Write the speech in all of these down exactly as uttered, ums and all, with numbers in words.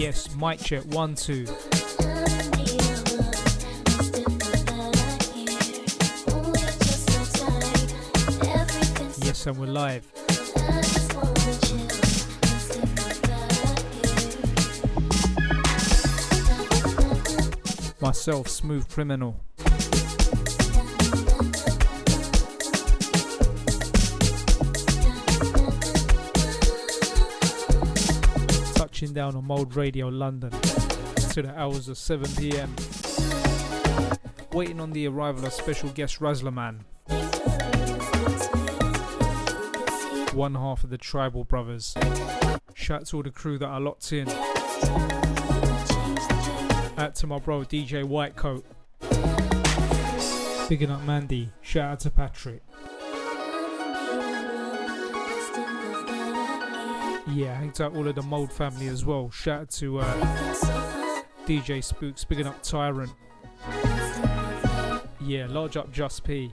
Yes, mic check, one, two. Yes, and we're live. Myself, Smoove Kriminal. Touching down on Mode Radio London to the hours of seven p.m. Waiting on the arrival of special guest Razzler Man, one half of the Tribal Brothers. Shout out to all the crew that are locked in. Out to my bro D J White Coat. Bigging up Mandy. Shout out to Patrick. Yeah, hangs out all of the Mold family as well. Shout out to uh, D J Spooks. Bigging up Tyrant. Yeah, large up Just P.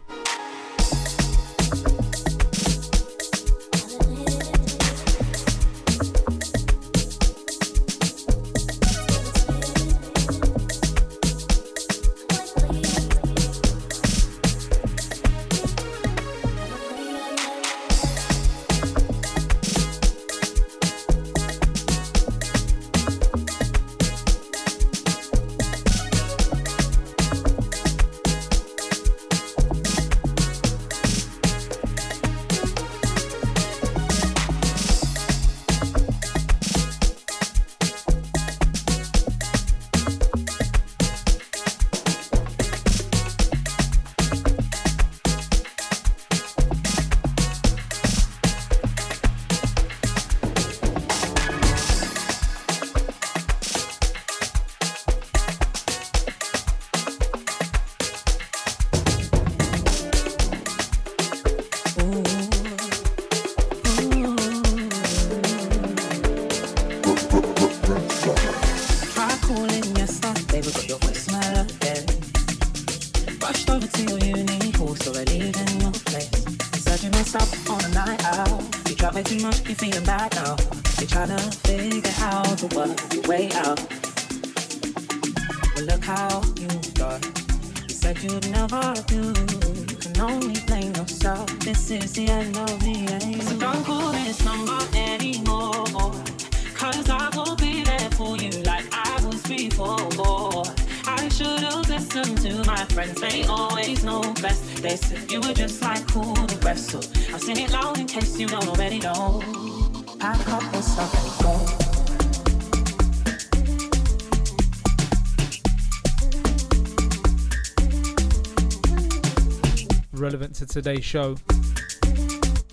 Relevant to today's show,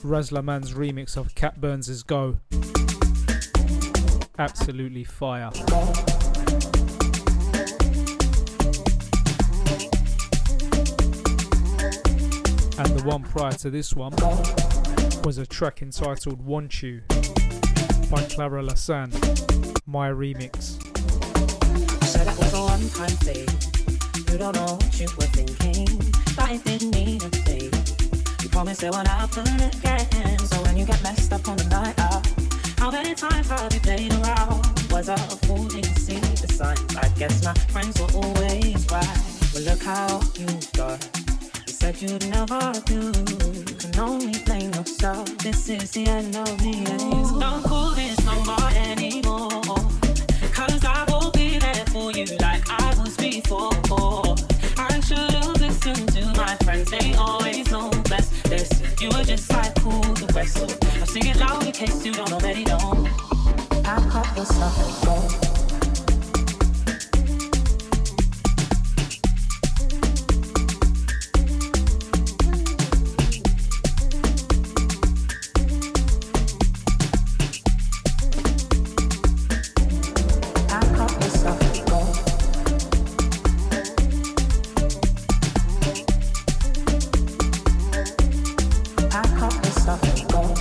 Razzler Man's remix of Cat Burns' Go. Absolutely fire. And the one prior to this one was a track entitled Want You by Clara LaSanne, my remix. I said it was a one-time thing. You don't know what you were thinking. I didn't need a thing. You promised it won't happen again. So when you get messed up on the night out, how many times have you played around? Was I a fool? Didn't see the signs. I guess my friends were always right. Well, look how you got. You said you'd never do. You can only blame yourself. This is the end of the end. So don't call this number anymore, 'cause I will be there for you like I was before. I should've listened to my friends, they always know best. Listen, you were just like who the rest of. I'll sing it loud in case you don't already know. I'll cut yourself and go. I'll cut yourself and go. Stop and go.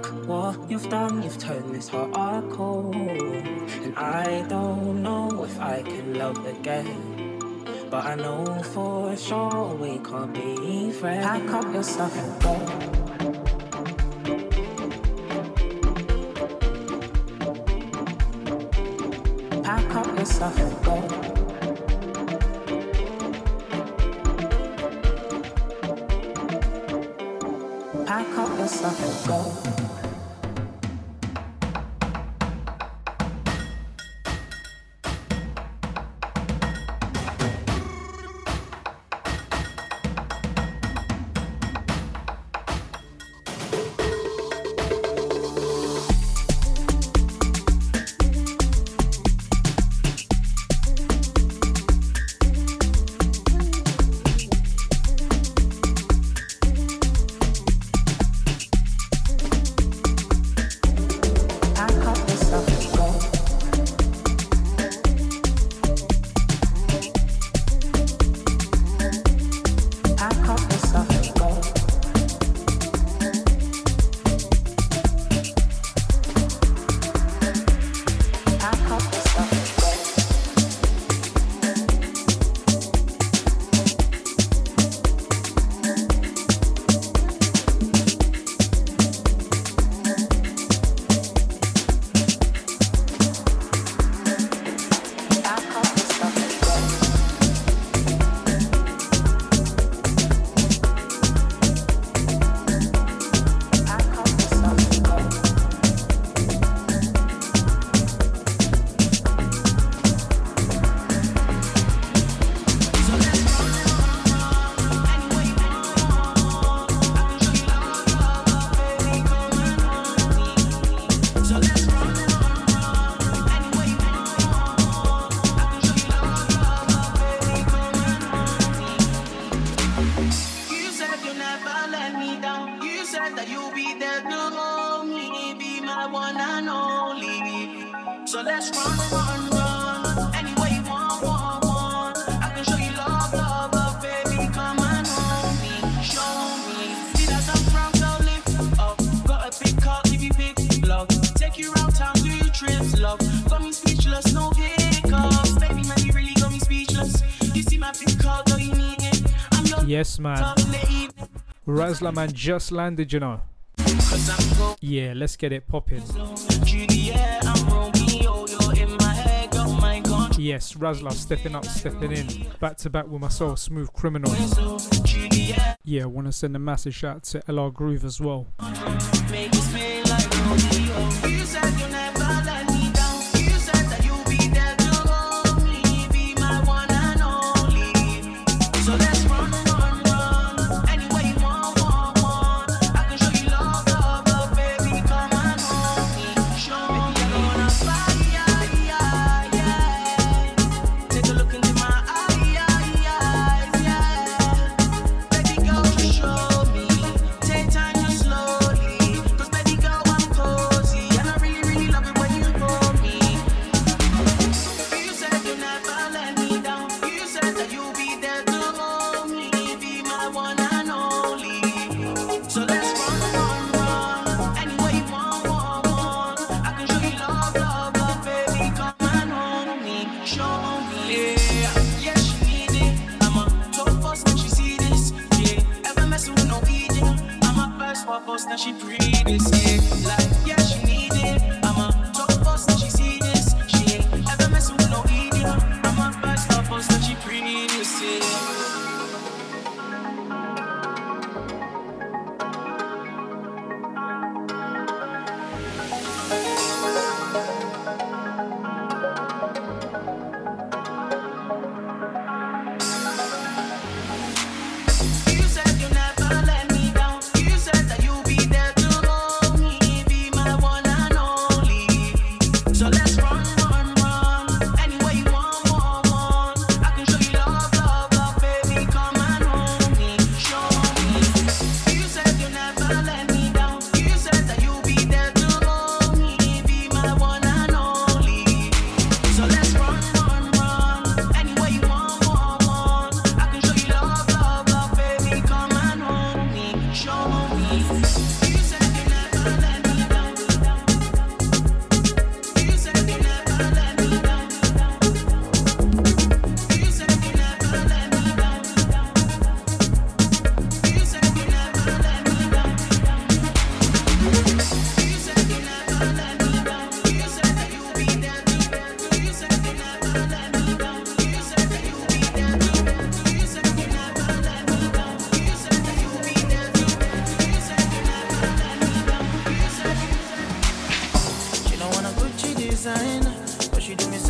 look what you've done. You've turned this heart cold, and I don't know if I can love again, but I know for sure we can't be friends. Pack up your stuff and go. Pack up your stuff and go. Pack up your stuff and go. Yes, man. Razzler Man just landed, you know. Yeah, let's get it popping. Yes, Razzler stepping up, stepping in. Back to back with my soul, Smoove Kriminal. Yeah, want to send a massive shout out to L R Groove as well.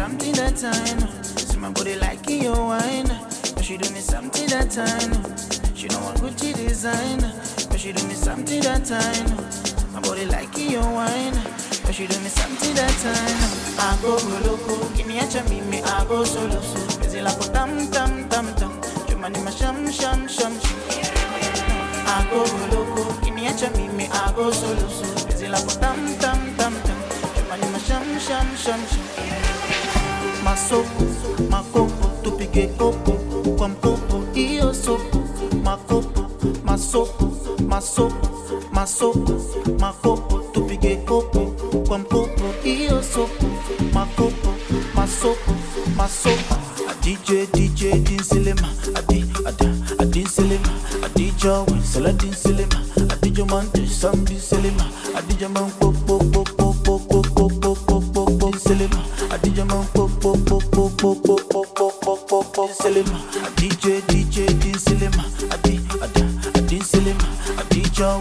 Something that I know, see my body like in your wine. But she do me something that I know. She know what Gucci design. But she do me something that I know. See my body like in your wine. But she do me something that I know. I go go loco, give me a chami, me I go solo. Busy like a tam tam tam tam. Jumani ma sham sham sham sham. I go go loco, give me a chami, me I go solo. Busy like a tam tam tam tam. Jumani ma sham sham sham sham. DJ DJ Din Selima, Adi Adi Din Selima, Adi Jaw, Saladin Selima, Adi Jaman, Saladin Selima, Adi Jaman, po po po po po po po po po po po Selima, Adi Jaman, po po po po po po po po po po po Selima, DJ DJ Din Selima, Adi Adi Adi Selima, Adi Jaw,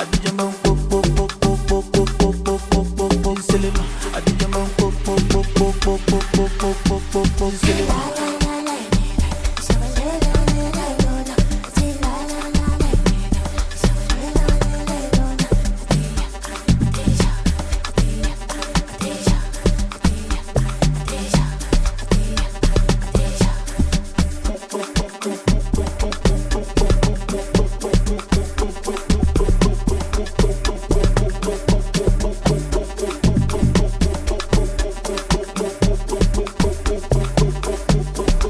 Adi Jaman, po po po po po po po po po po Selima. Sound,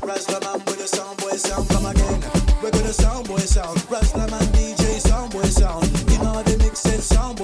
Razzler Man with the sound boy sound, come again. We got the sound boy sound, Razzler Man with the sound boy sound, come again.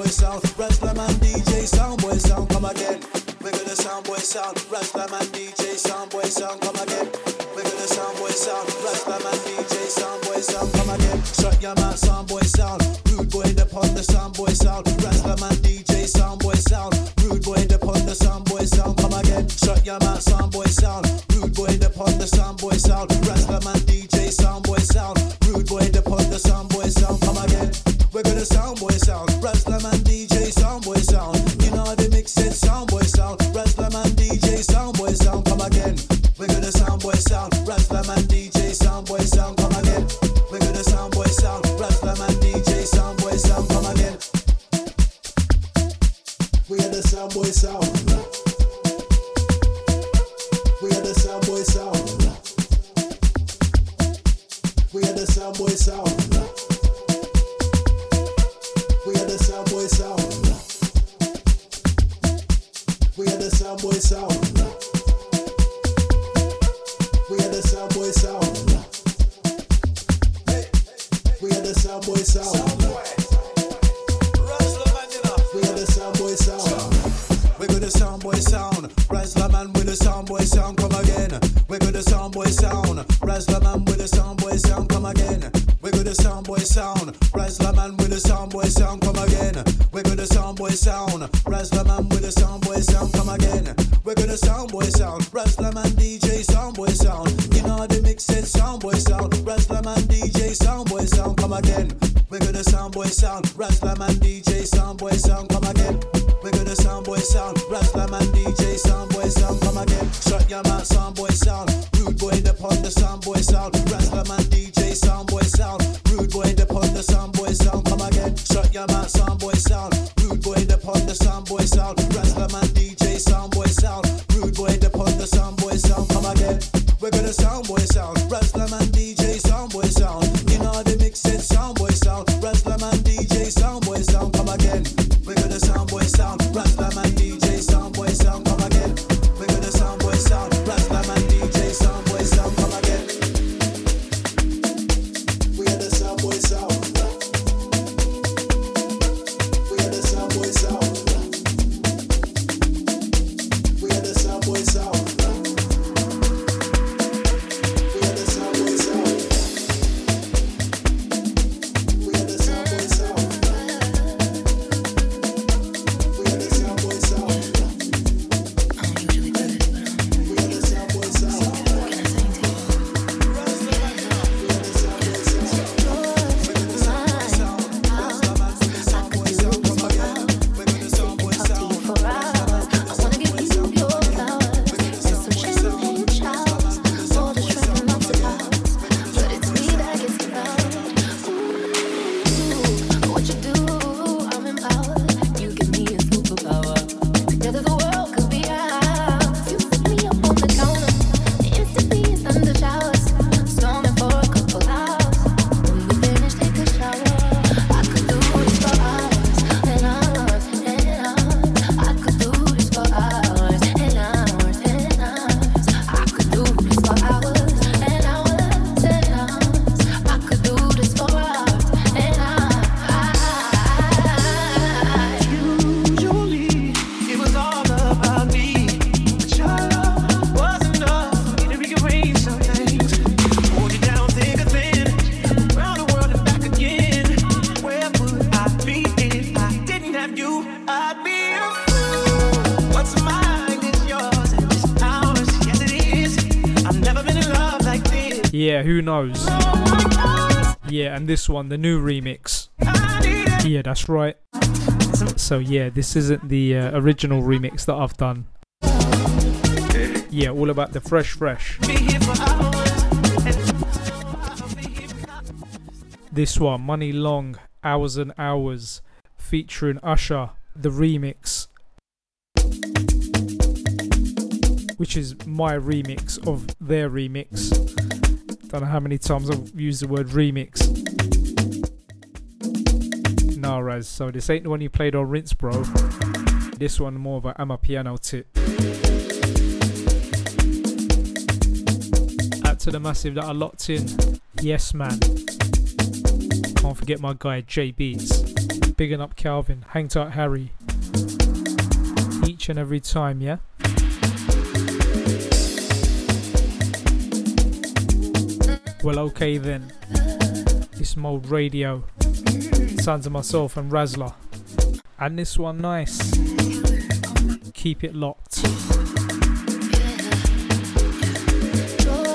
We got the sound boy sound, Razzler Man with the sound boy sound, come again. We got the sound boy sound, Razzler Man with the sound boy sound, come again. We got the sound boy sound, Razzler Man DJ sound boy sound. You know the mix it, sound boy sound, Razzler Man DJ sound boy sound, come again. We got the sound boy sound, Razzler Man DJ sound boy sound, come again. Soundboy sound, Razzler Man DJ soundboy sound, come again. Shut your mouth, soundboy sound. Rude boy the pun the soundboy sound. Razzler Man DJ soundboy sound. Rude boy the pun the soundboy sound, come again. Shut your mouth, soundboy sound. Rude boy the pun the soundboy sound. Razzler Man DJ soundboy sound. Rude boy the pun the soundboy sound, come again. We're gonna soundboy sound, Razzler Man DJ soundboy sound. You know how they mix it, soundboy sound. Razzler Man DJ soundboy sound, come again. We're gonna soundboy sound, Razzler Man DJ soundboy sound, come again. We're gonna soundboy sound, Razzler Man DJ soundboy sound, come again. We are the soundboy sound. We are the soundboy sound. We are the soundboy sound. We are the soundboy sound. We are the Subway Sound. We are the Subway Sound. Hey, we are the Subway Sound. Razzler Man, you know. We are the Subway Sound. We got the Subway Sound. Razzler Man with the Subway Sound, come again. We got the Subway Sound. Razzler Man with the Subway Sound, come again. We got the Soundboy Sound, Razzler Man with the Soundboy Sound, come again. We got the Soundboy Sound, Razzler Man with the Soundboy Sound, come again. We got the Soundboy Sound, Razzler Man D J Soundboy Sound. You know the mix said Soundboy Sound, Razzler Man D J Soundboy Sound, come again. We got the Soundboy Sound, Razzler Man D J Soundboy Sound, come again. We got the Soundboy Sound, Razzler Man D J Soundboy Sound, come again. Shut your mouth, Soundboy Sound, rude boy upon the Soundboy Sound, Razzler Man D J Soundboy Sound. Rude boy, the pun, the Soundboy Sound, come again. Shut your mouth, Soundboy Sound. Rude boy, the pun, the Soundboy Sound. Razzler Man D J Soundboy Sound. Rude boy, the pun, the Soundboy Sound, come again. We're gonna Soundboy Sound. Razzler Man D J Soundboy Sound. You know the mix said Soundboy Sound. Razzler Man D J Soundboy Sound, come again. We're gonna Soundboy Sound. Razzler Man D J Soundboy Sound, come again. We're gonna Soundboy Sound. Razzler Man D J Soundboy Sound, come again. Yeah, who knows? Yeah, and this one, the new remix. Yeah, that's right. So yeah, this isn't the uh, original remix that I've done. Yeah, all about the fresh, fresh. This one, Money Long, Hours and Hours, featuring Usher, the remix. Which is my remix of their remix. Don't know how many times I've used the word remix. Nah, Raz, so this ain't the one you played on Rinse, bro. This one more of a I'm a piano tip. Out to the massive that I locked in. Yes, man. Can't forget my guy, J Beats. Bigging up Calvin. Hang tight, Harry. Each and every time, yeah? Well, okay then. It's Mode Radio. Sons of myself and Razzler. And this one, nice. Keep it locked. Shower.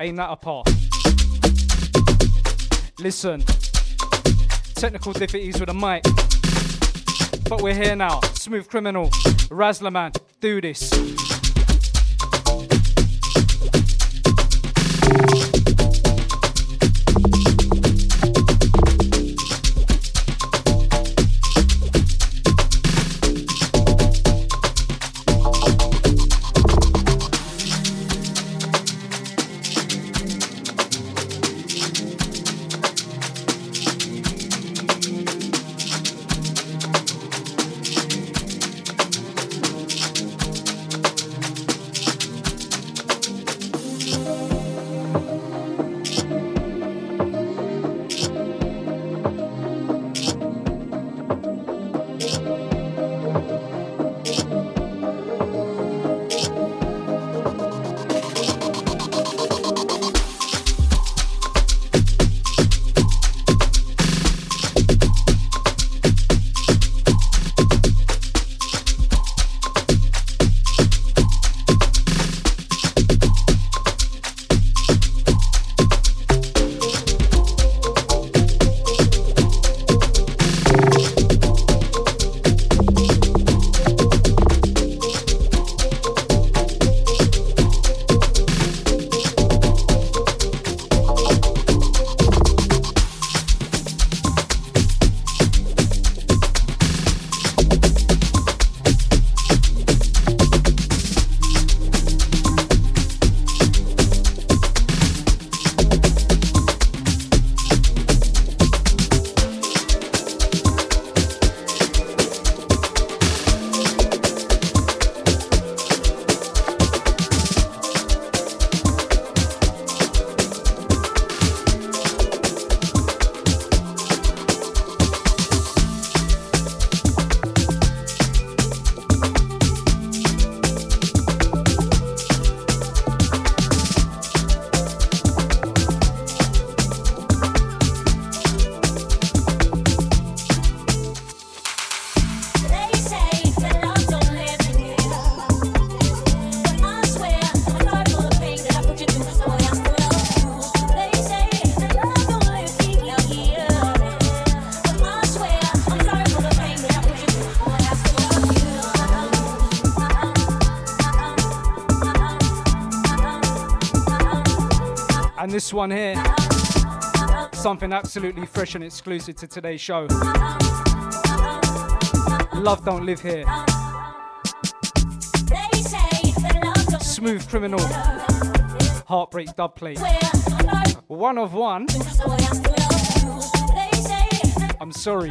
Ain't that a part? Listen, technical difficulties with the mic, but we're here now. Smoove Kriminal, Razzler Man, do this. This one here, something absolutely fresh and exclusive to today's show. Love Don't Live Here. Smoove Kriminal, Heartbreak Dub Plate. One of one. I'm sorry.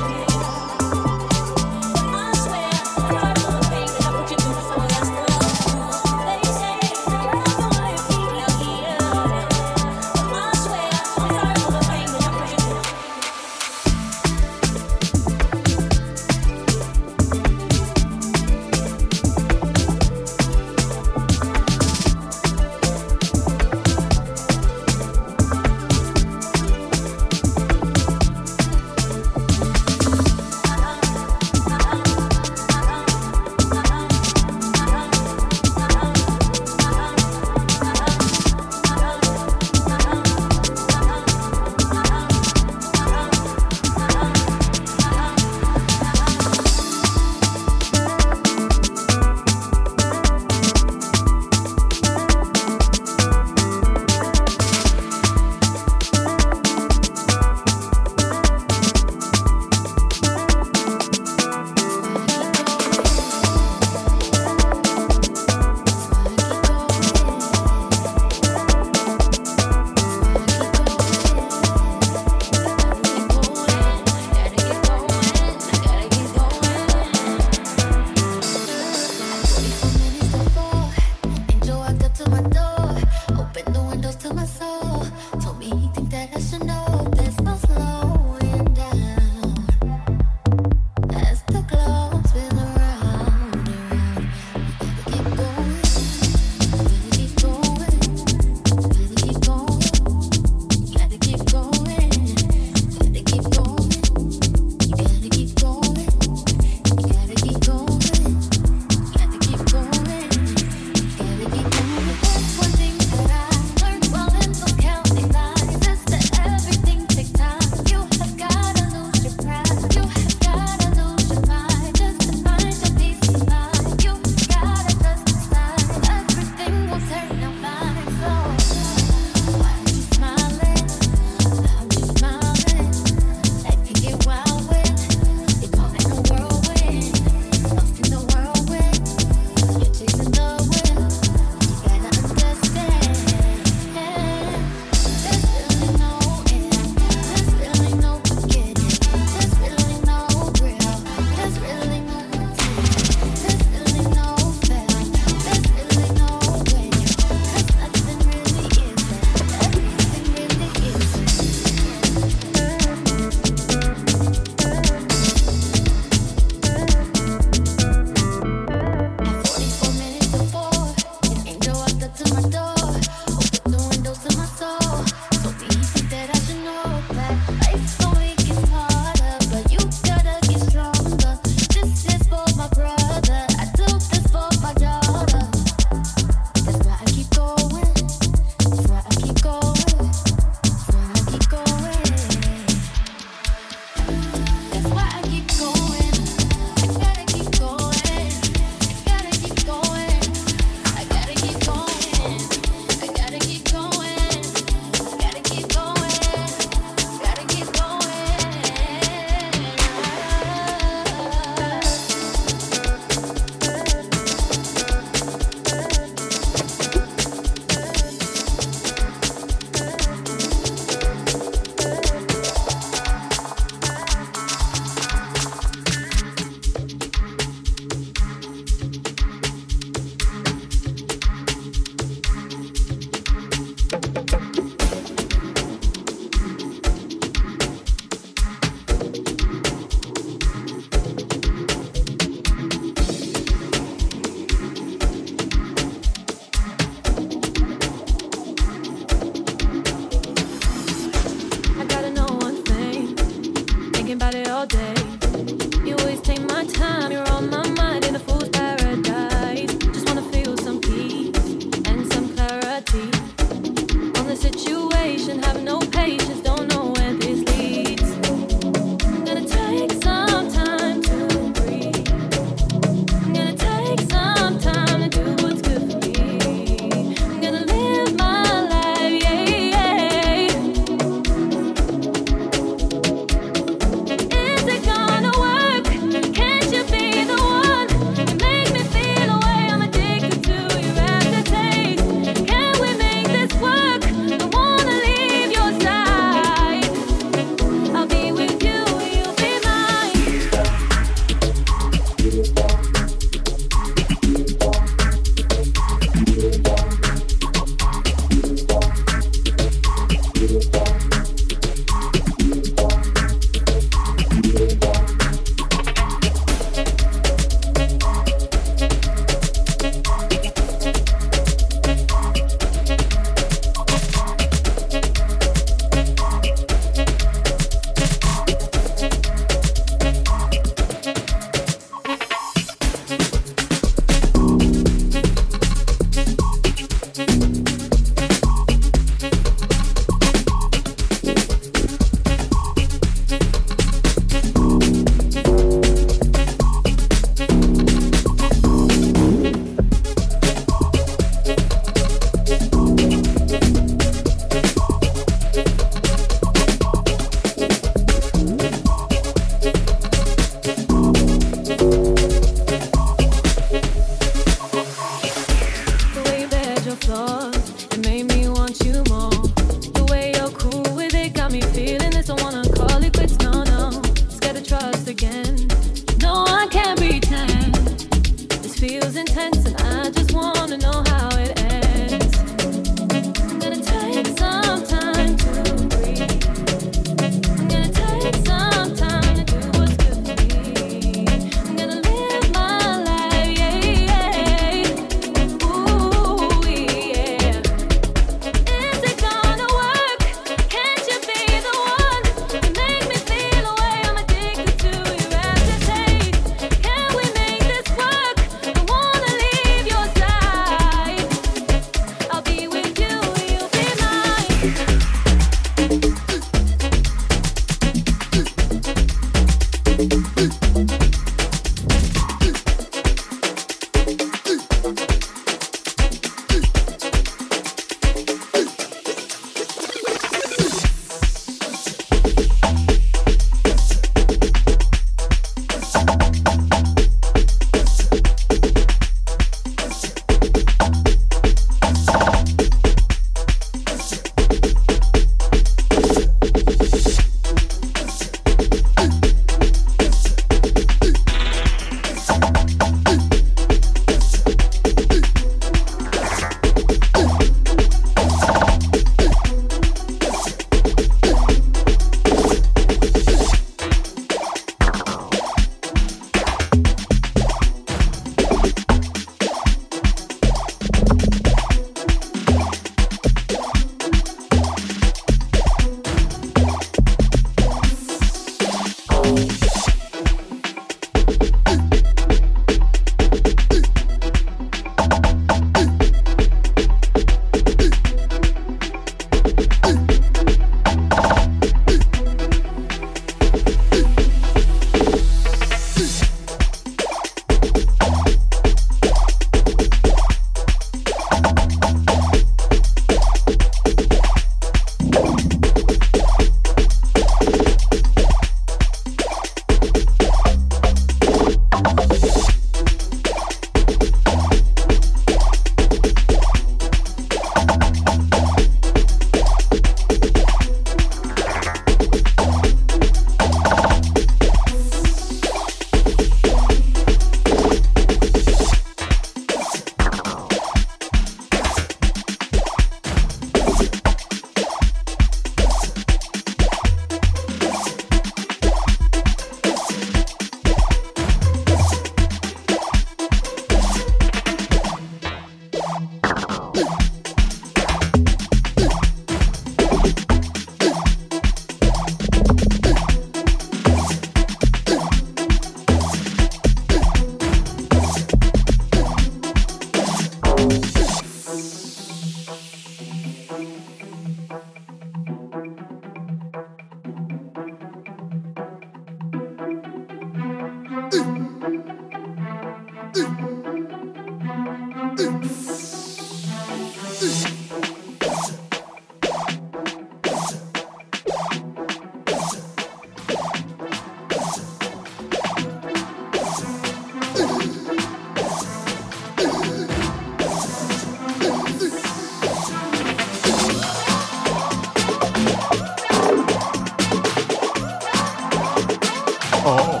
Oh.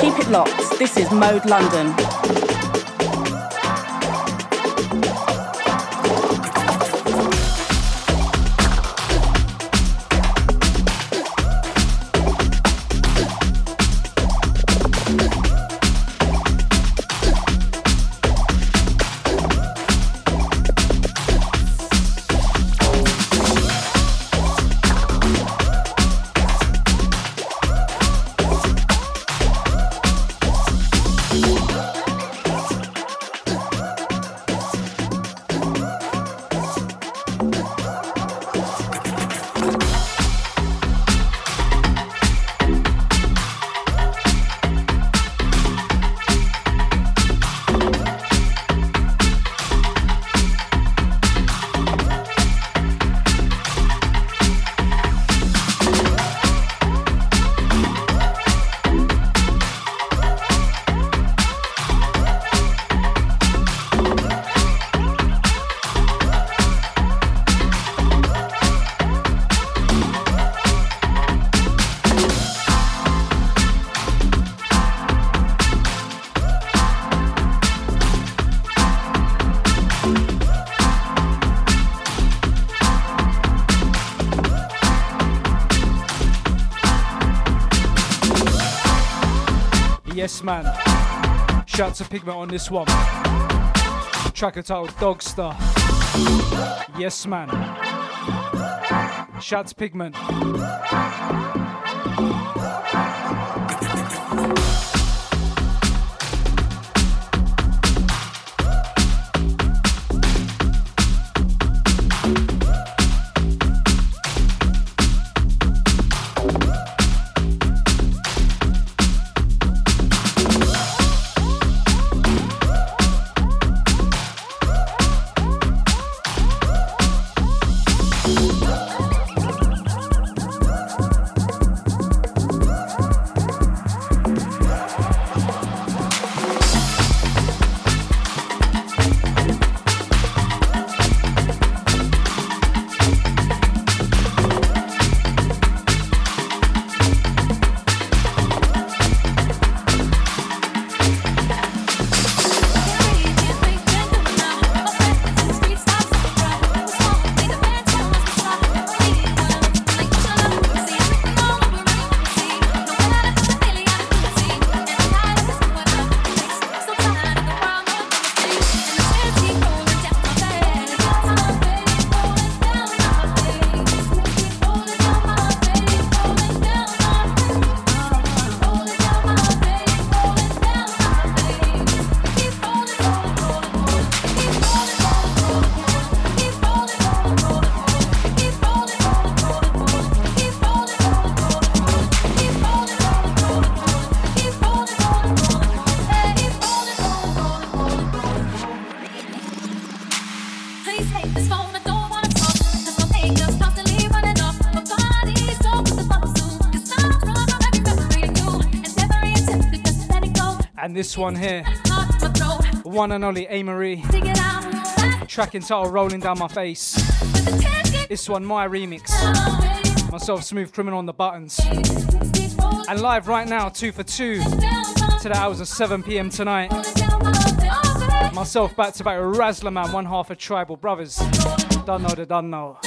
Keep it locked. This is Mode London. Yes, man. Shout to Pigment on this one. Track title Dog Star. Yes, man. Shout to Pigment. This one here, one and only A. Marie, track entitled Rolling Down My Face. This one, my remix. Myself, Smoove Kriminal on the buttons. And live right now, two for two, to the hours of seven p.m. tonight. Myself, back to back with Razzler Man, one half of Tribal Brothers. Don't know the don't know.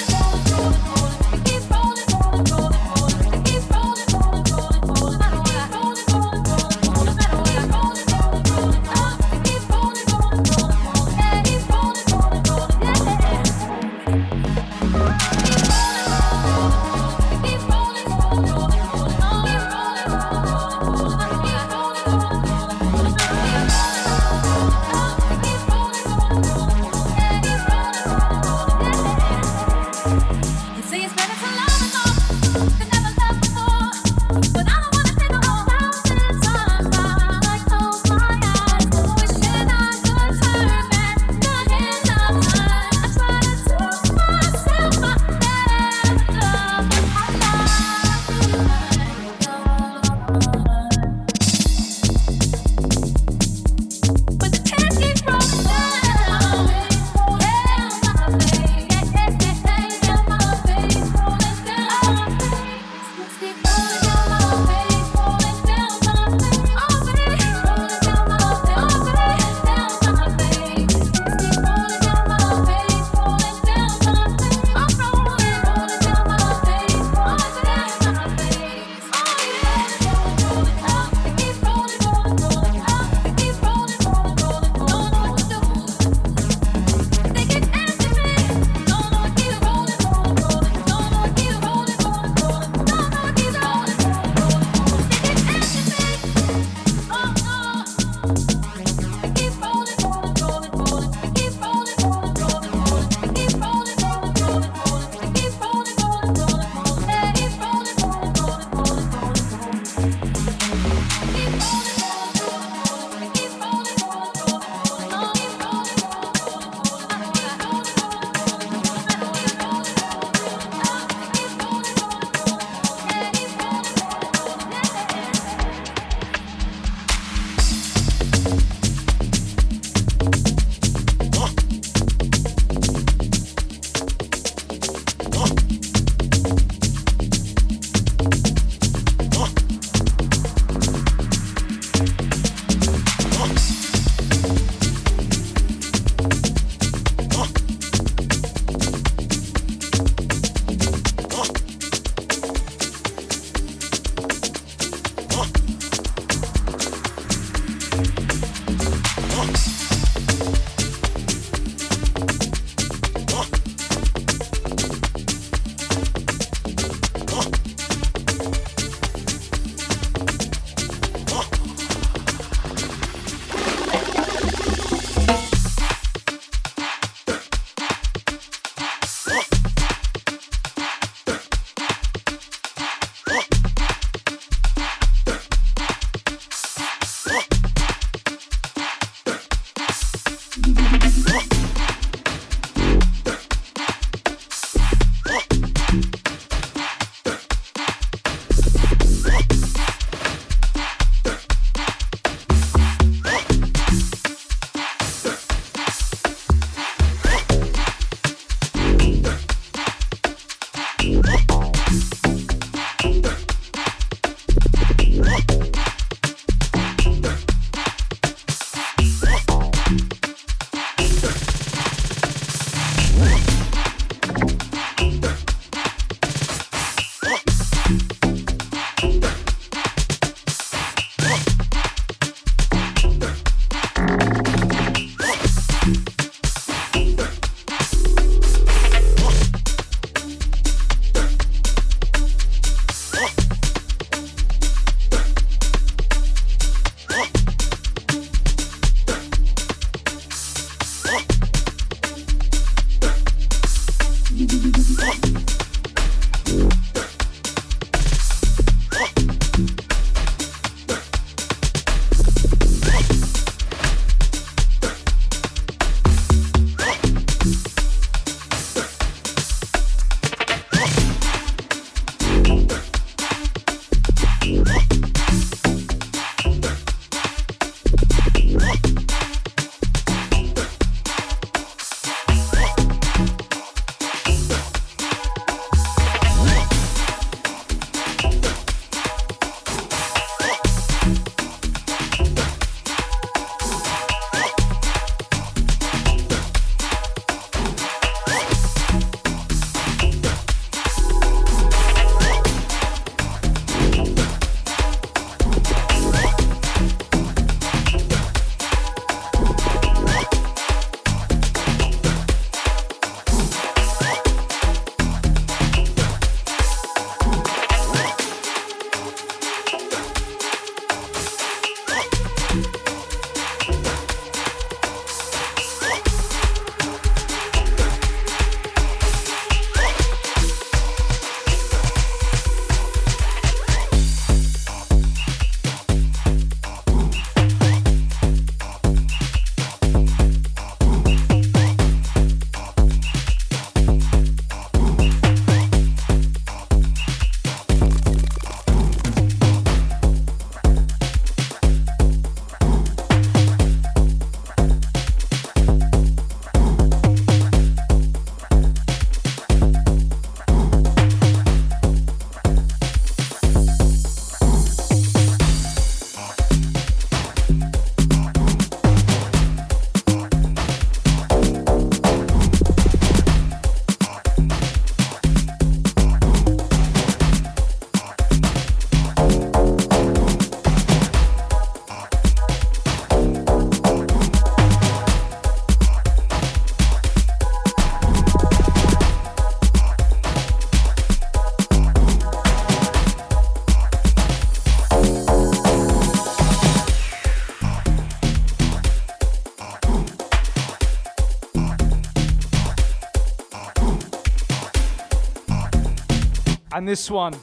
And this one,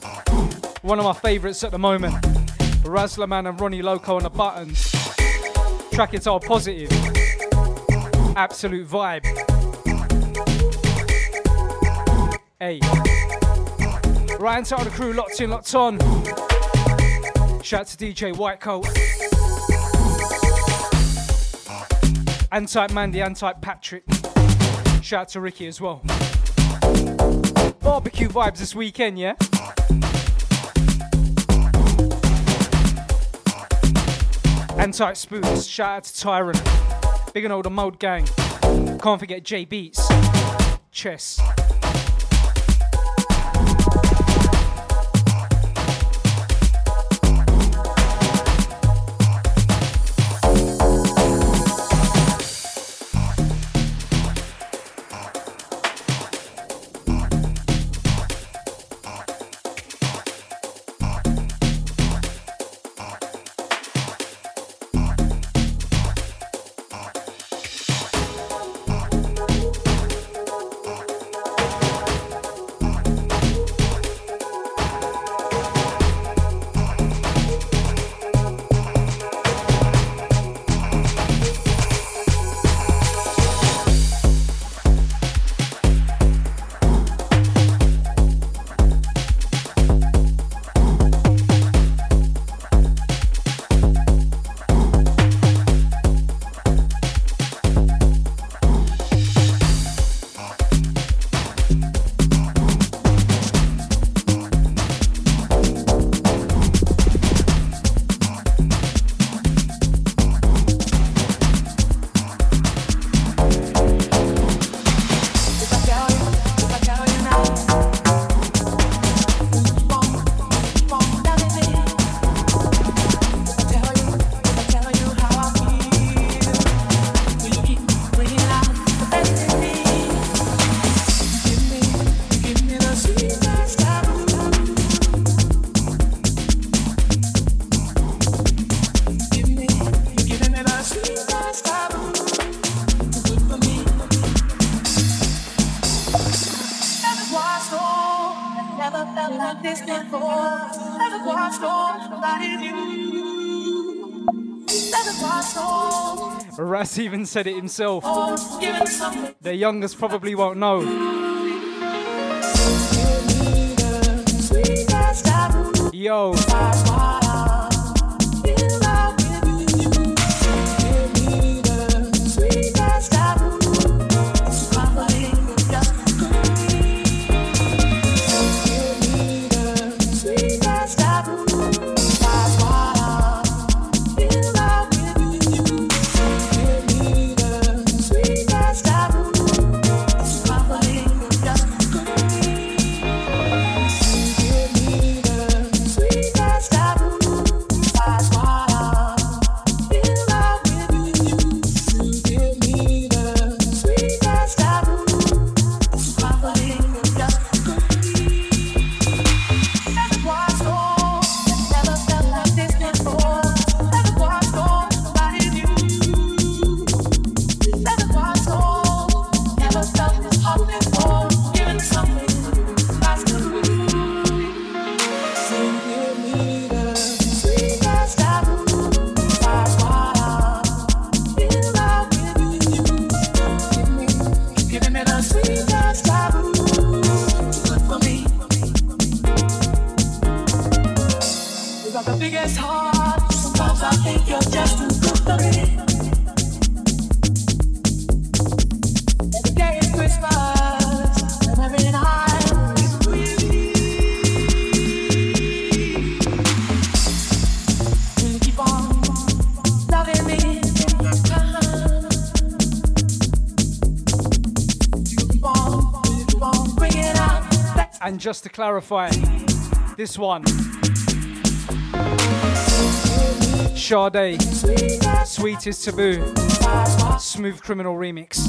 one of my favourites at the moment, Razzler Man and Ronnie Loco on the buttons. Track it's all positive, absolute vibe. Hey, right and the crew locked in, locked on. Shout out to D J White Coat, Anti Mandy, Anti Patrick. Shout out to Ricky as well. Barbecue vibes this weekend, yeah? Anti Spooks, shout out to Tyrant. Big and old Mode gang. Can't forget J Beats. Chess. this before. Never watched all that is you. Never watched all. Raz even said it himself. Oh, the youngest probably won't know. Yo. Just to clarify, this one, Sade, Sweet is Taboo, Smoove Kriminal remix.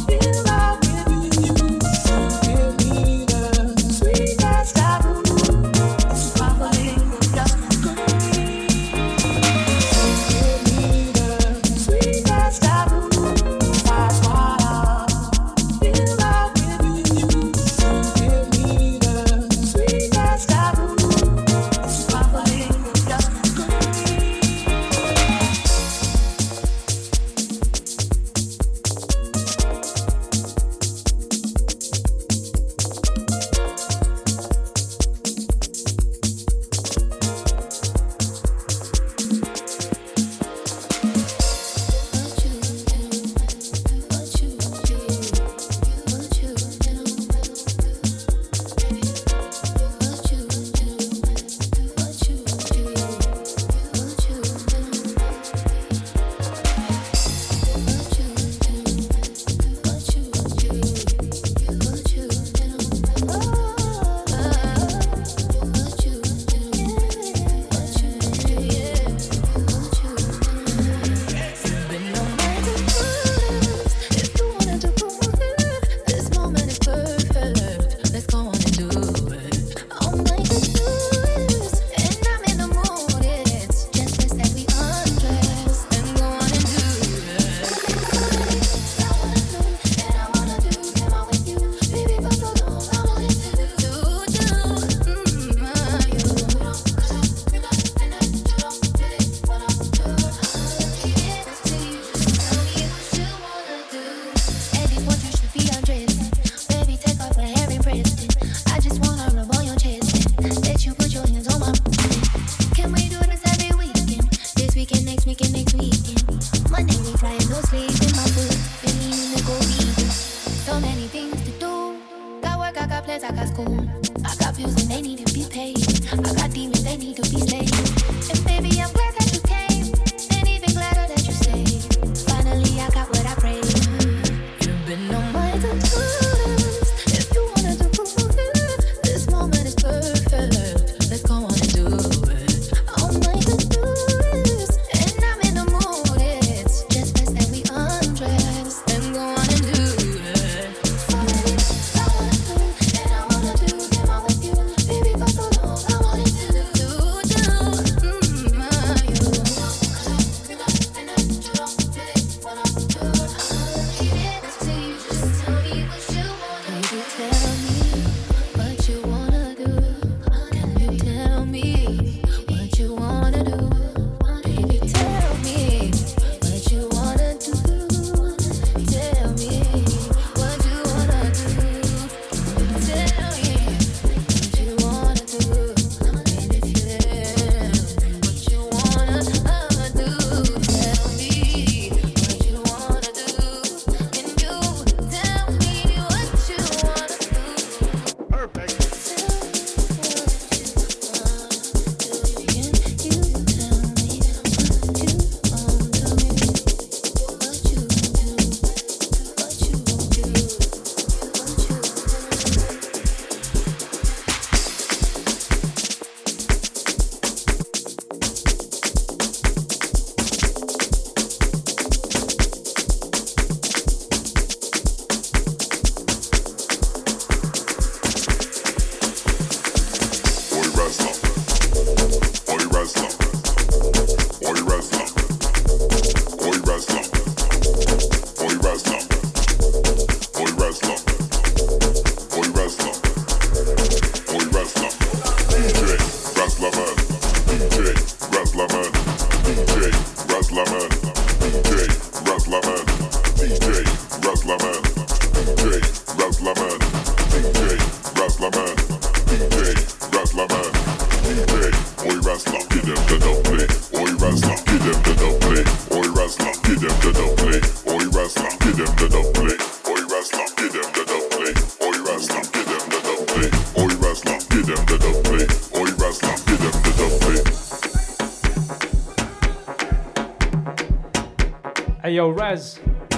yo, Raz, I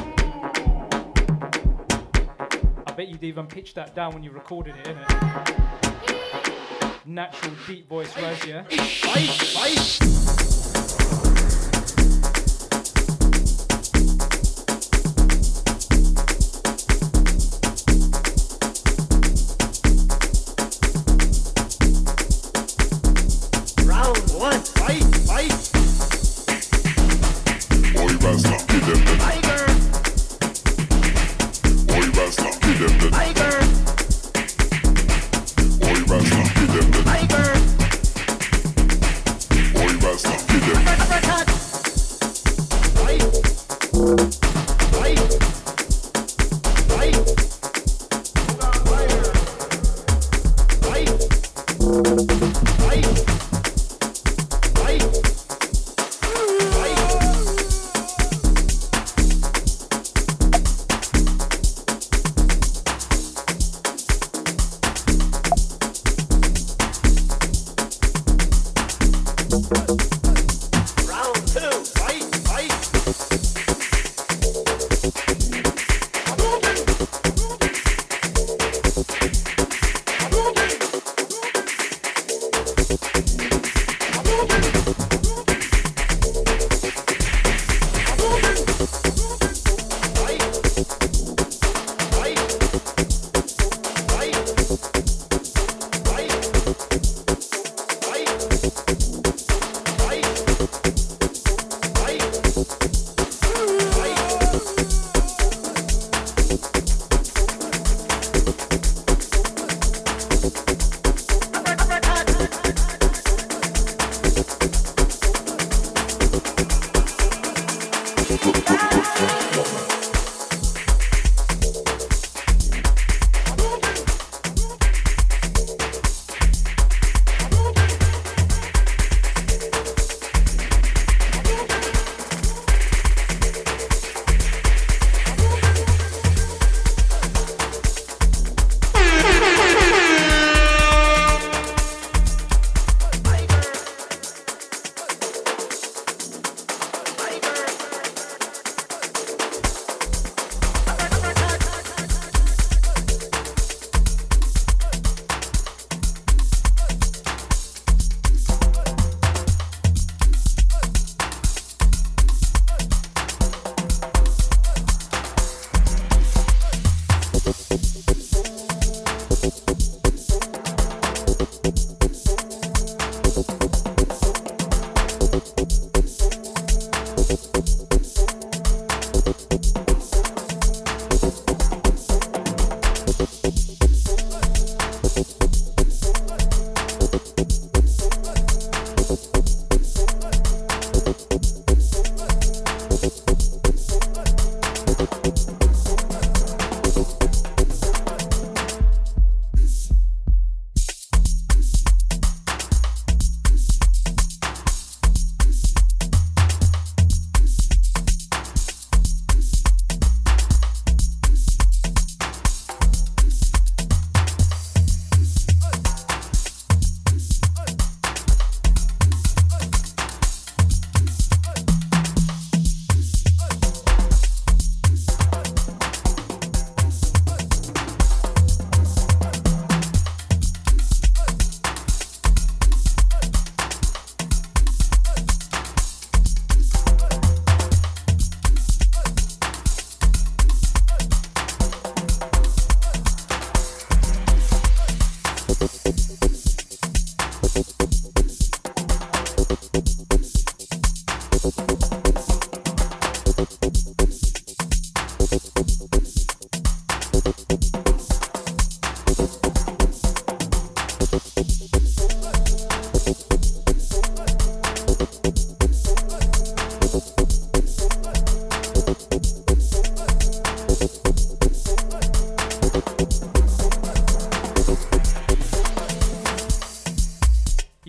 bet you'd even pitch that down when you recorded it, innit? Natural deep voice, Raz, yeah? Fight, fight.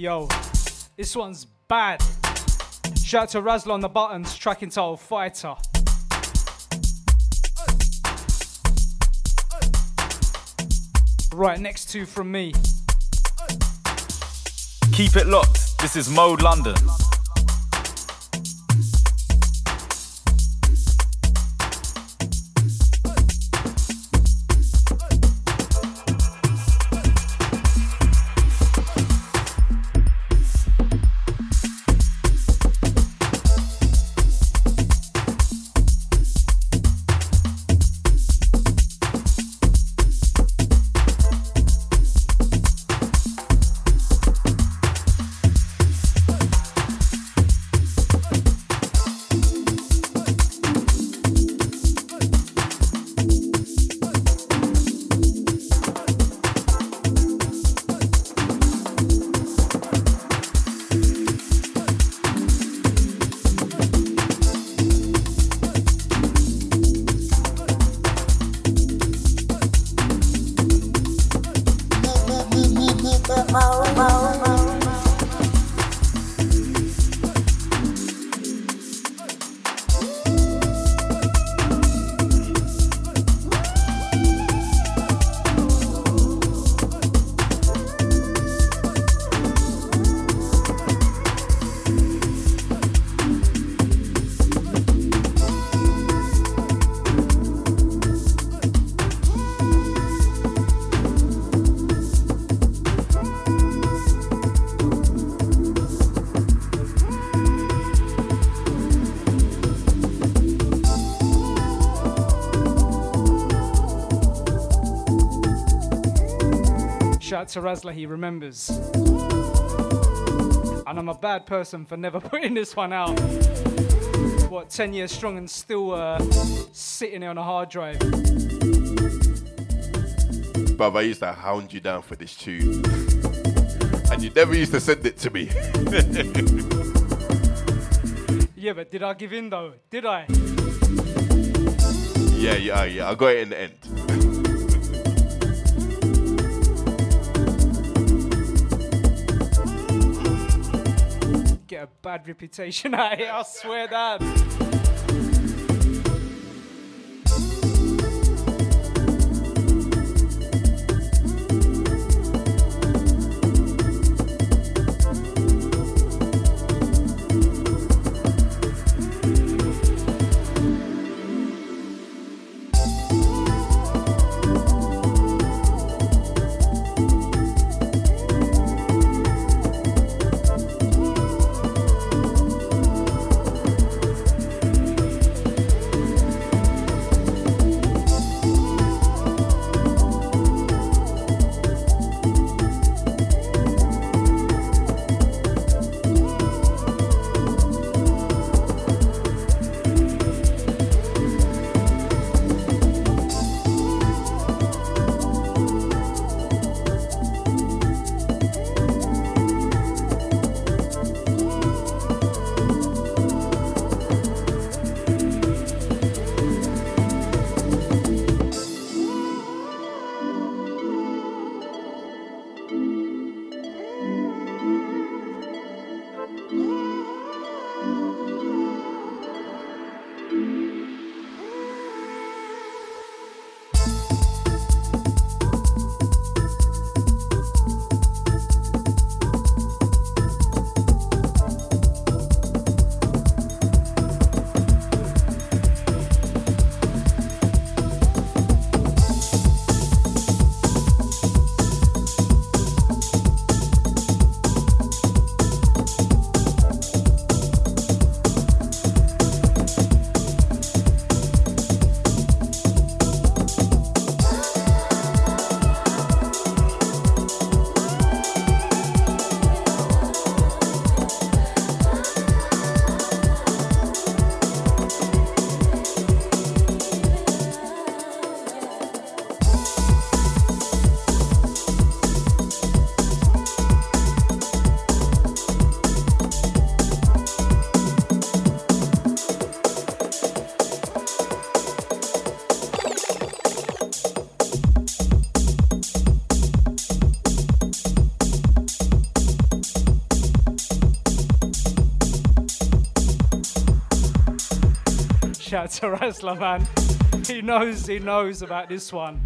Yo, this one's bad. Shout out to Razzler on the buttons, track entitled Fighter. Right, next two from me. Keep it locked. This is Mode London. out to Razzler, he remembers. And I'm a bad person for never putting this one out. What, ten years strong and still uh, sitting here on a hard drive. Bruv, I used to hound you down for this tune. And you never used to send it to me. Yeah, but did I give in though? Did I? Yeah, yeah, yeah. I got it in the end. Get a bad reputation out of here, I swear that. Shout to Razzler, man. He knows, he knows about this one.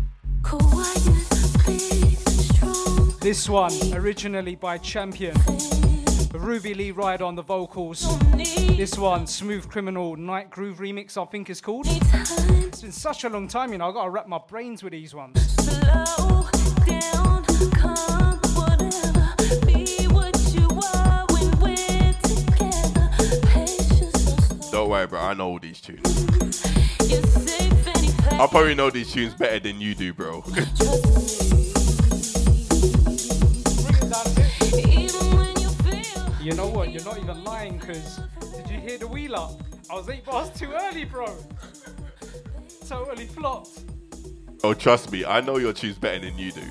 This one, originally by Champion. Ruby Lee Ride on the vocals. This one, Smoove Kriminal, Night Groove Remix, I think it's called. It's been such a long time, you know, I've got to wrap my brains with these ones. Slow down, come. Don't worry, bro. I know all these tunes. I probably know these tunes better than you do, bro. You know what? You're not even lying, because did you hear the wheel up? I was eight bars too early, bro. Totally flopped. Oh, trust me. I know your tunes better than you do.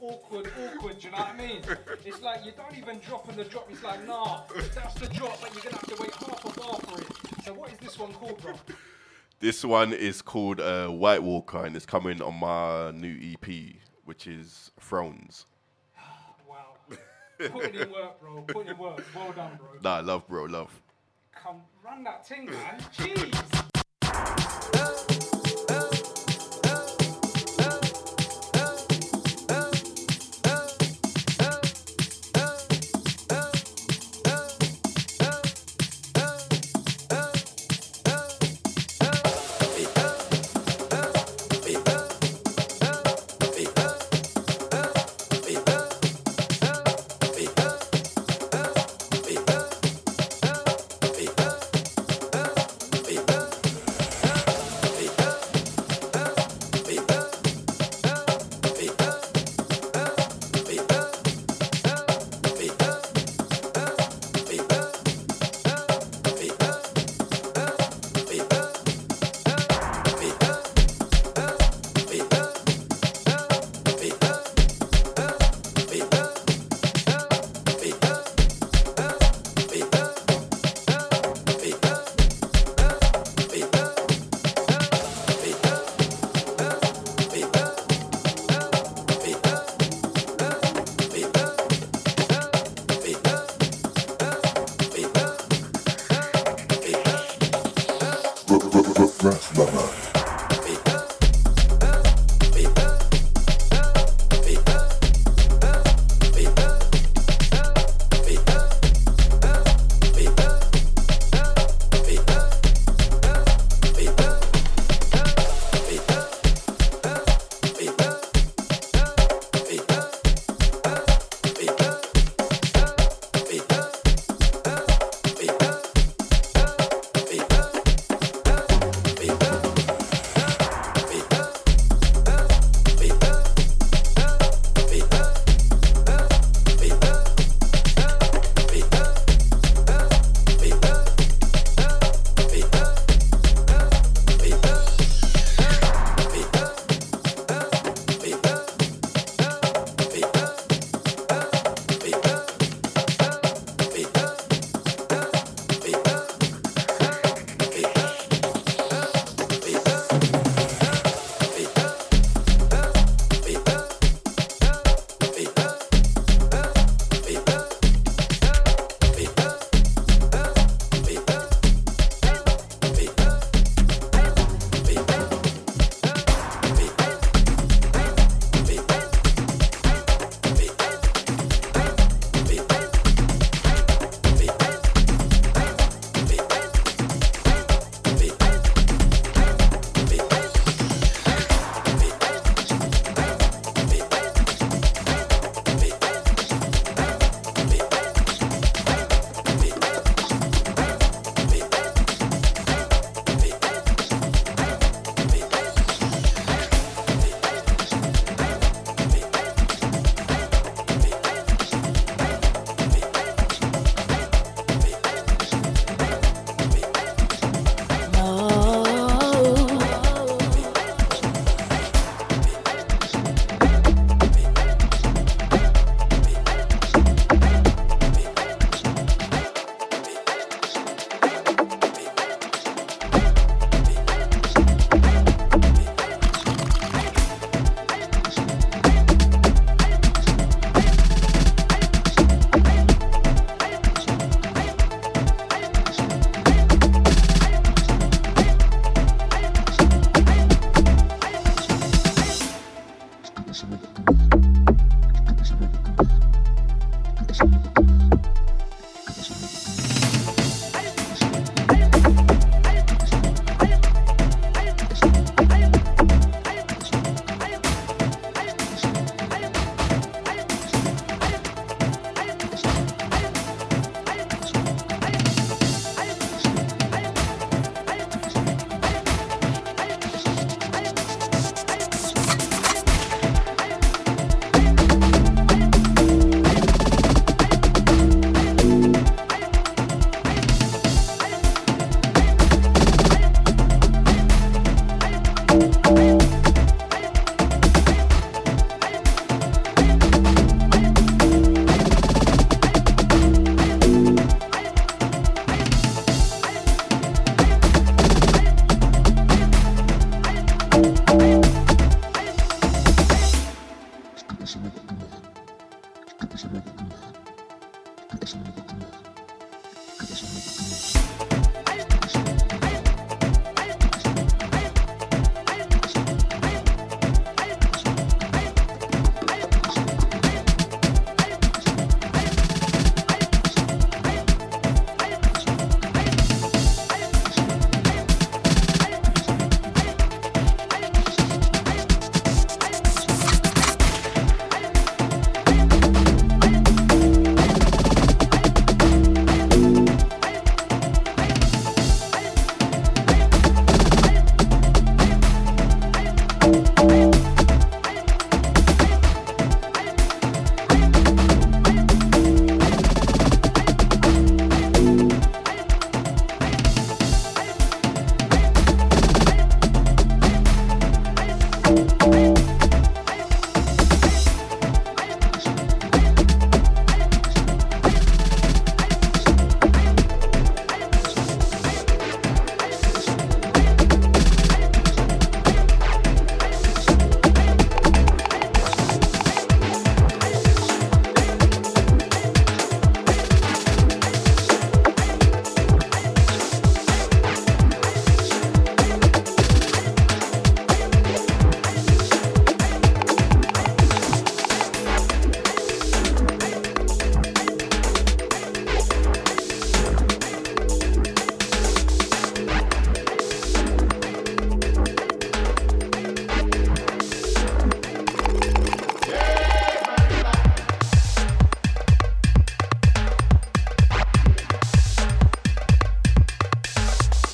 all awkward, awkward, do you know what I mean? It's like you don't even drop on the drop, it's like, nah, that's the drop, but you're going to have to wait half a bar for it. So what is this one called, bro? This one is called uh, White Walker, and it's coming on my new E P, which is Thrones. Wow. Put it in work, bro. Put it in work. Well done, bro. Nah, love, bro, love. Come, run that thing, man. Jeez.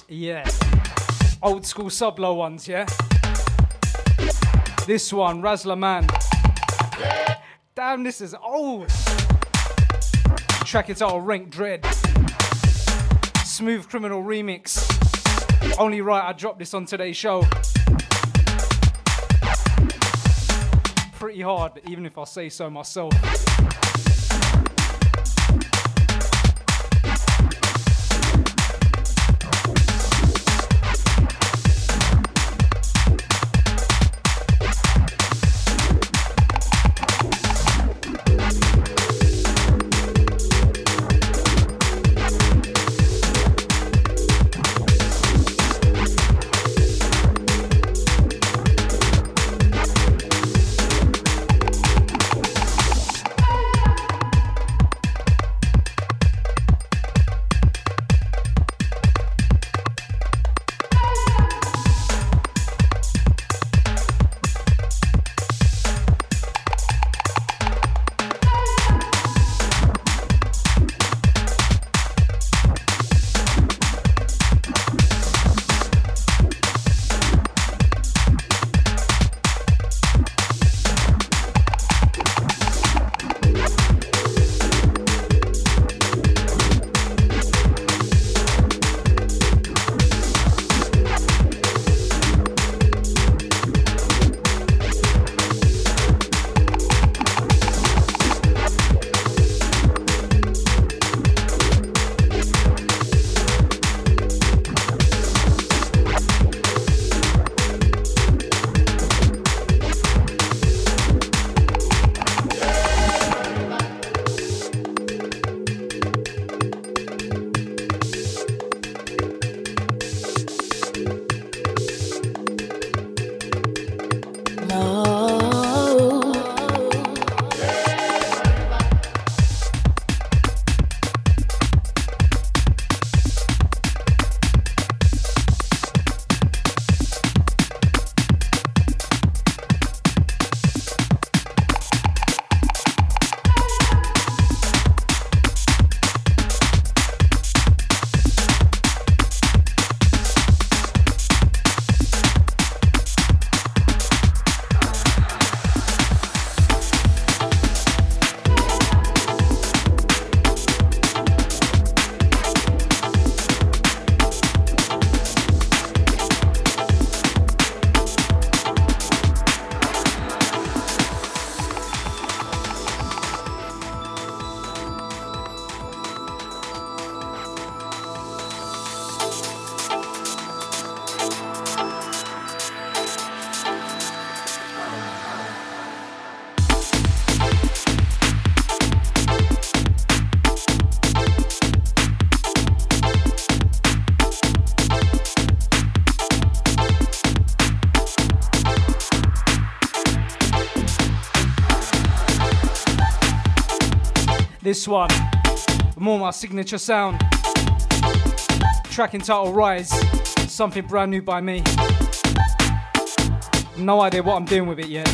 Yeah. Old school Sublo ones, yeah? This one, Razzler Man. Yeah. Damn, this is old. Track it's all Rank Dread. Smoove Kriminal remix. Only right I dropped this on today's show. Pretty hard, even if I say so myself. This one, more my signature sound. Track entitled Rise, something brand new by me. No idea what I'm doing with it yet.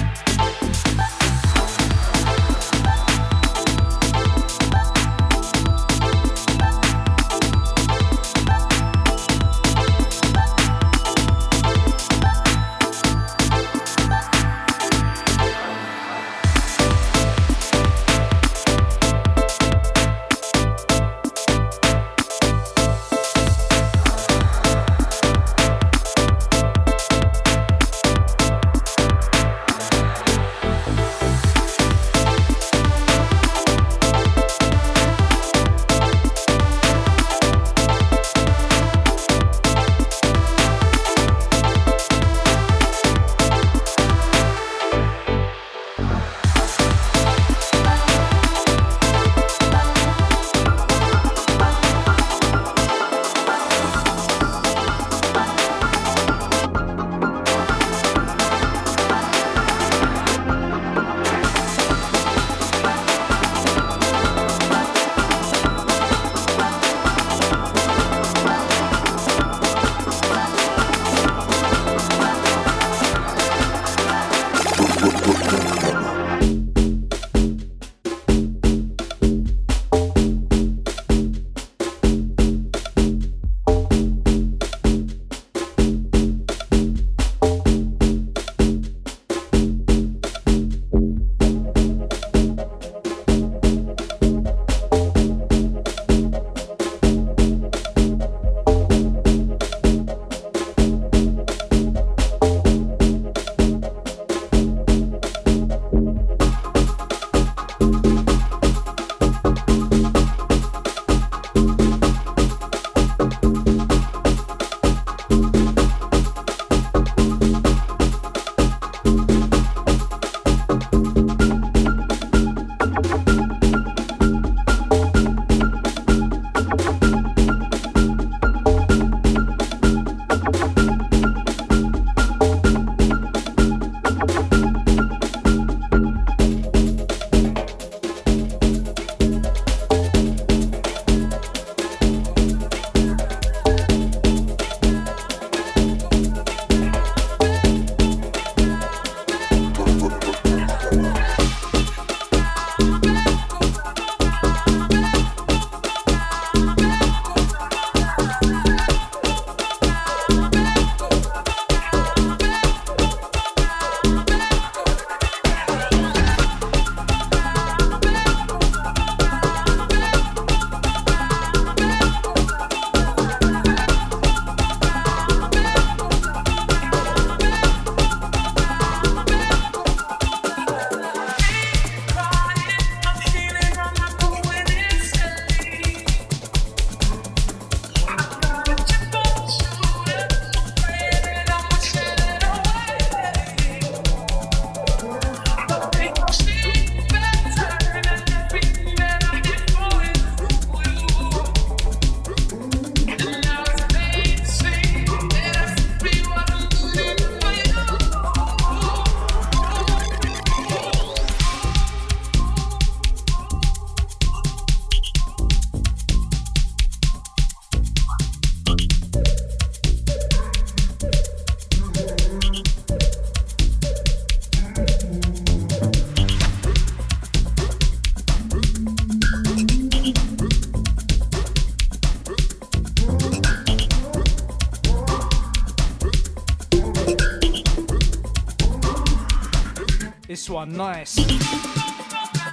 This one, nice.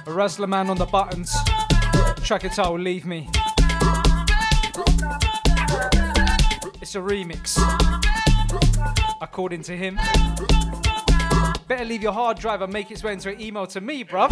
Razzler Man on the buttons. Track it out, Leave Me. It's a remix, according to him. Better leave your hard drive and make its way into an email to me, bruv.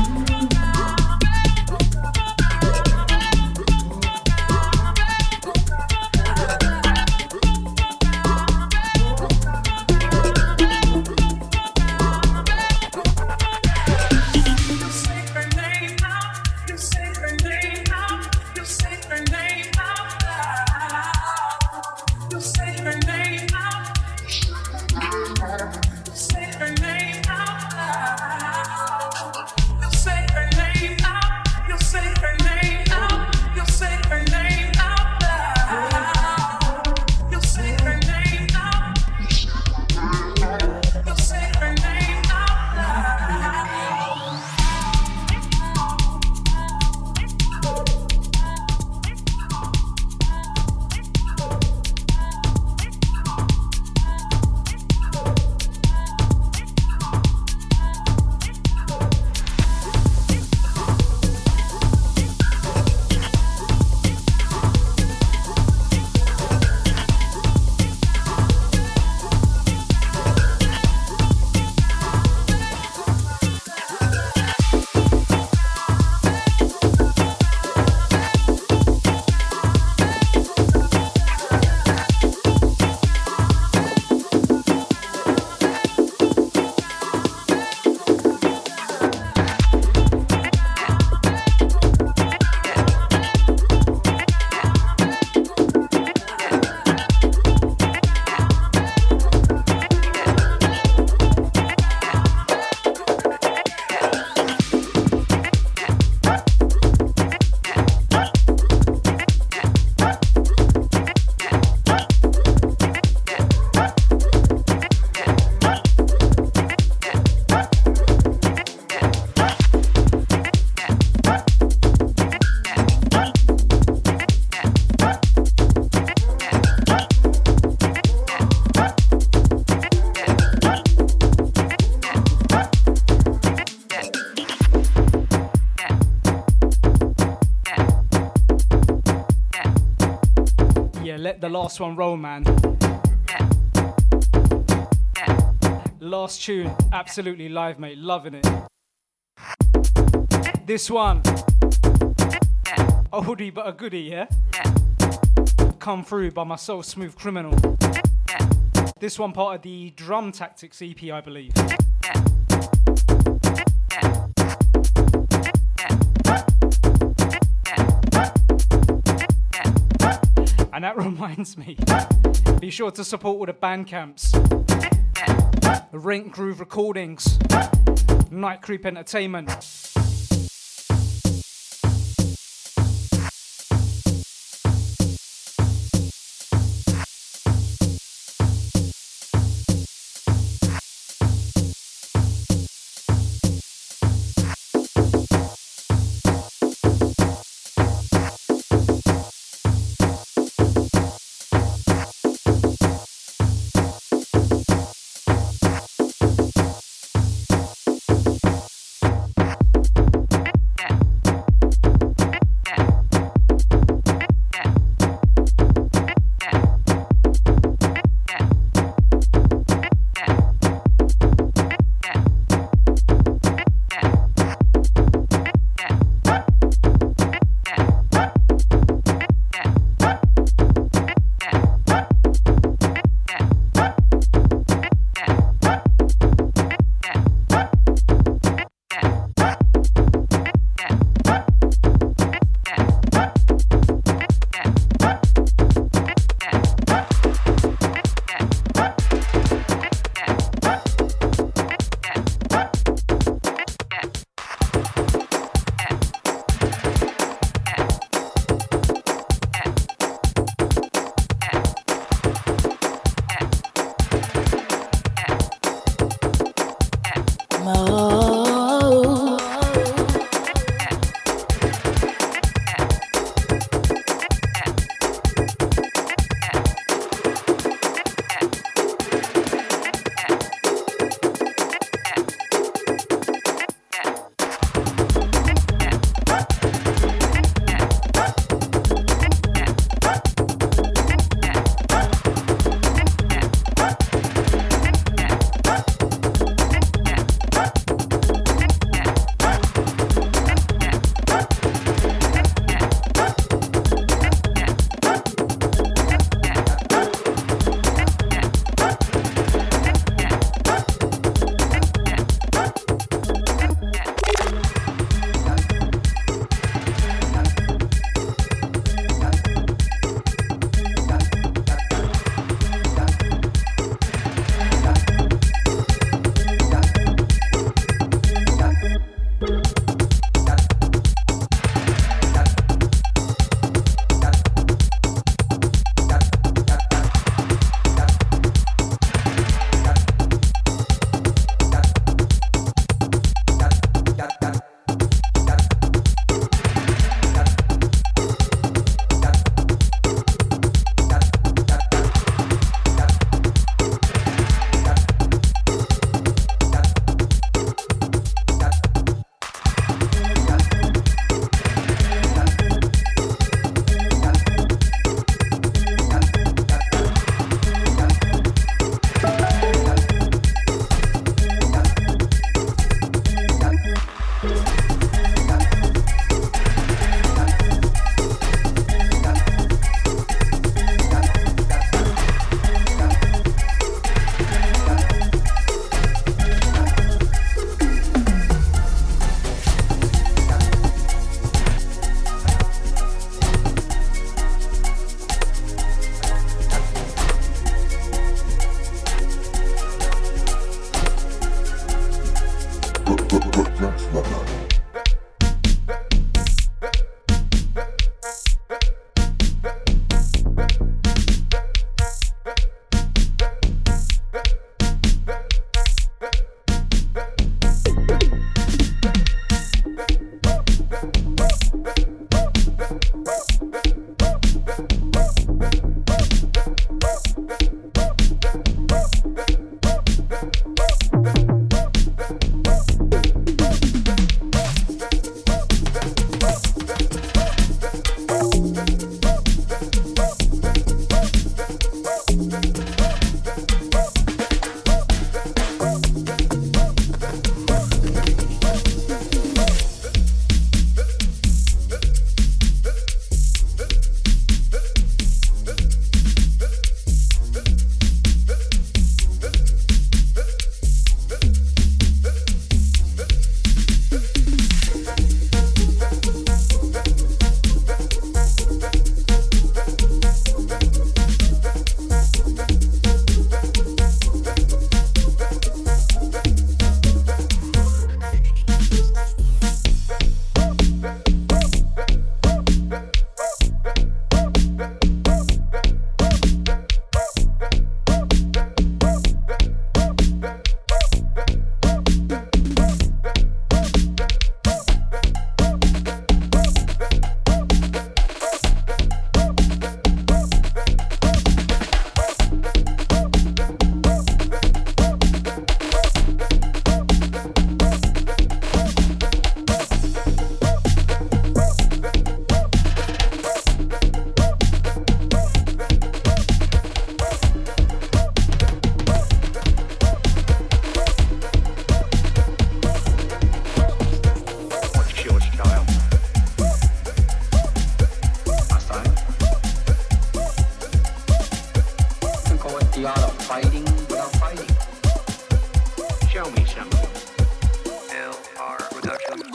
The last one roll, man. Last tune, absolutely live, mate. Loving it. This one, a hoodie but a goodie, yeah? Come Through by myself, Smoove Kriminal. This one part of the Drum Tactics E P, I believe. And that reminds me, be sure to support all the band camps. Rink Groove Recordings, Night Creep Entertainment. the art of fighting without fighting. Show me some L R Production.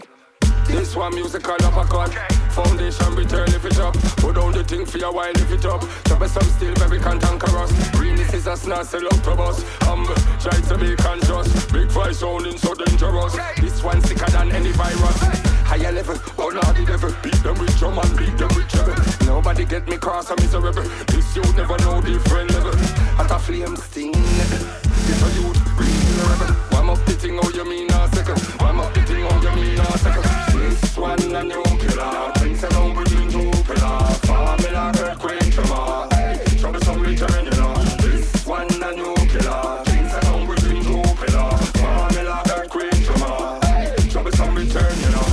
This one musical uppercut. Foundation return if it up. Put down the thing for a while if it up. Troublesome still very cantankerous. Realness is a snazzle octopus. Humble, try to be conscious. Big voice sounding so dangerous. This one sicker than any virus. Higher level, oh no, the devil. Beat them with drum and beat them with treble. Nobody get me cross, I'm miserable. This youth never know different level. At a flame sting level. This a youth, real rebel. Warm up the thing, oh you mean a second. Warm up the thing, oh you mean a second. This one a new killer. Things around between two pillars. Formula, earthquake, tremor. Hey, troublesome return, you know. This one a new killer. Things around between two pillars. Formula, earthquake, tremor. Hey, troublesome return, you know.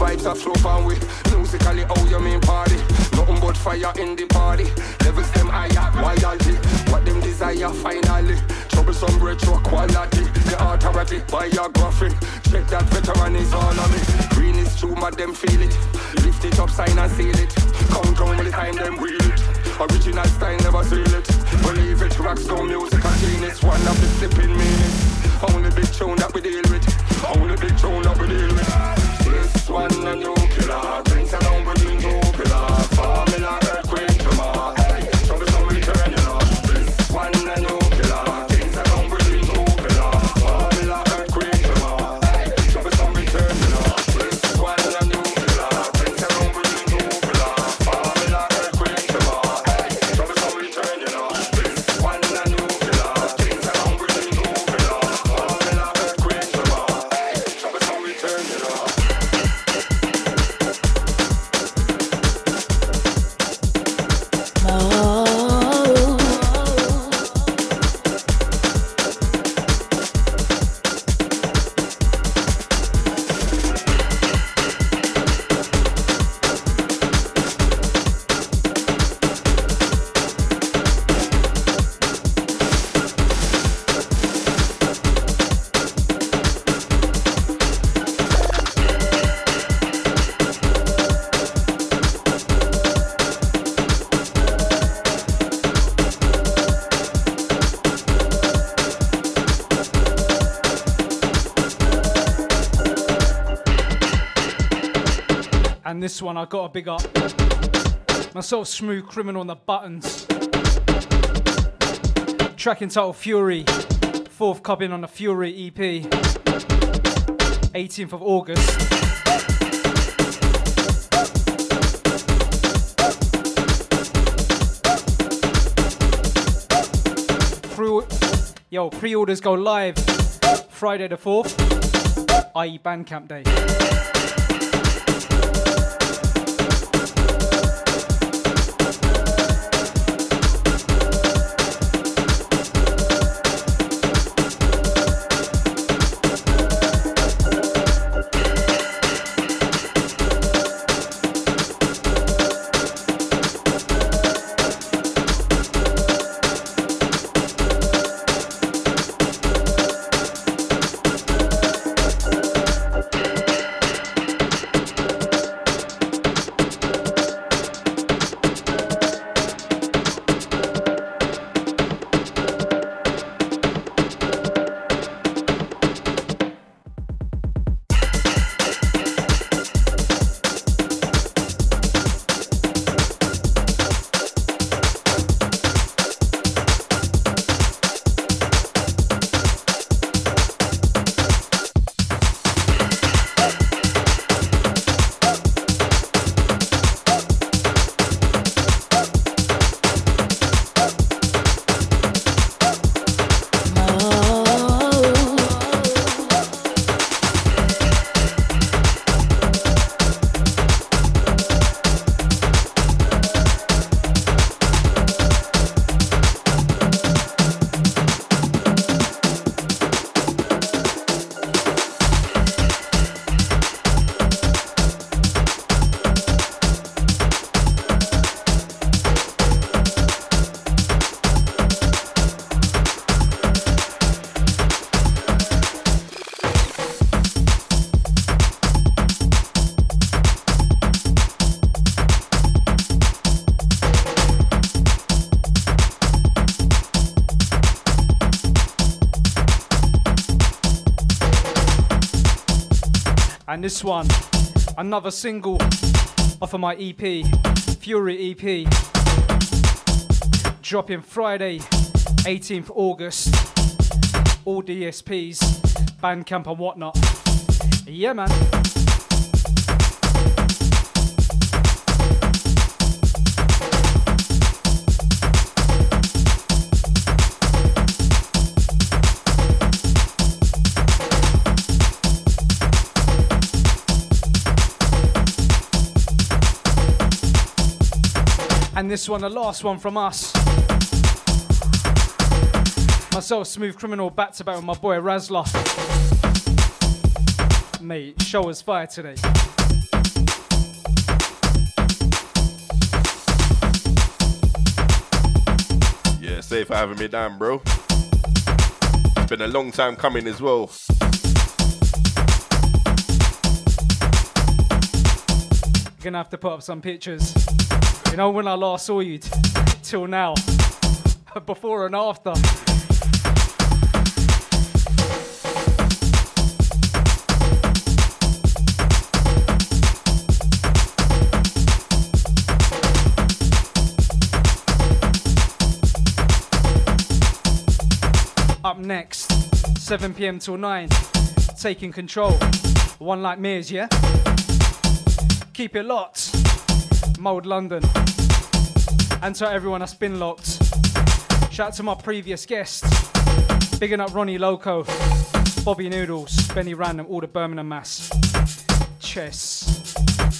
Vibes are flow and we musically how you mean party. Nothing but fire in the party. Levels them higher, wildly. What them desire finally. Troublesome retro quality. The authority biography. Check that veteran is all on me. Green is true, mad them feel it. Lift it up, sign and seal it. Count down with the time them wheel it. Original style never seal it. Believe it, rockstone music and genius. One of the slipping minutes. Only big tune that we deal with. Only big tune that we deal with. This one a new killer, brings along with me no pillar. Formula, earthquake, drama, hey, troublesome return, you know. This one a new killer, brings along with me no pillar. Formula, earthquake, drama, hey, troublesome return, you know. This one a new killer, brings along with me no pillar. Formula, earthquake, drama, hey, troublesome return, you know. This one a new killer, brings along with me no pillar. Formula, earthquake, drama, hey, troublesome return, you know. This one I got a big up myself, Smoove Kriminal on the buttons. Track entitled Fury, fourth cubbing on the Fury E P, eighteenth of August. Pre- Yo, pre-orders go live Friday the fourth, that is. Bandcamp Day. And this one, another single off of my E P, Fury E P, dropping Friday, eighteenth of August. All D S Ps, Bandcamp and whatnot. Yeah, man. And this one, the last one from us. Myself, Smoove Kriminal, back to back with my boy Razzler. Mate, show us fire today. Yeah, safe for having me down, bro. It's been a long time coming as well. You're gonna have to put up some pictures. You know, when I last saw you t- till now, before and after. Up next, seven p.m. till nine, taking control. One like me is, yeah? Keep it locked. Mode London. And to everyone that's been locked. Shout out to my previous guests. Bigging up Ronnie Loco, Bobby Noodles, Benny Random, all the Birmingham Mass. Chess.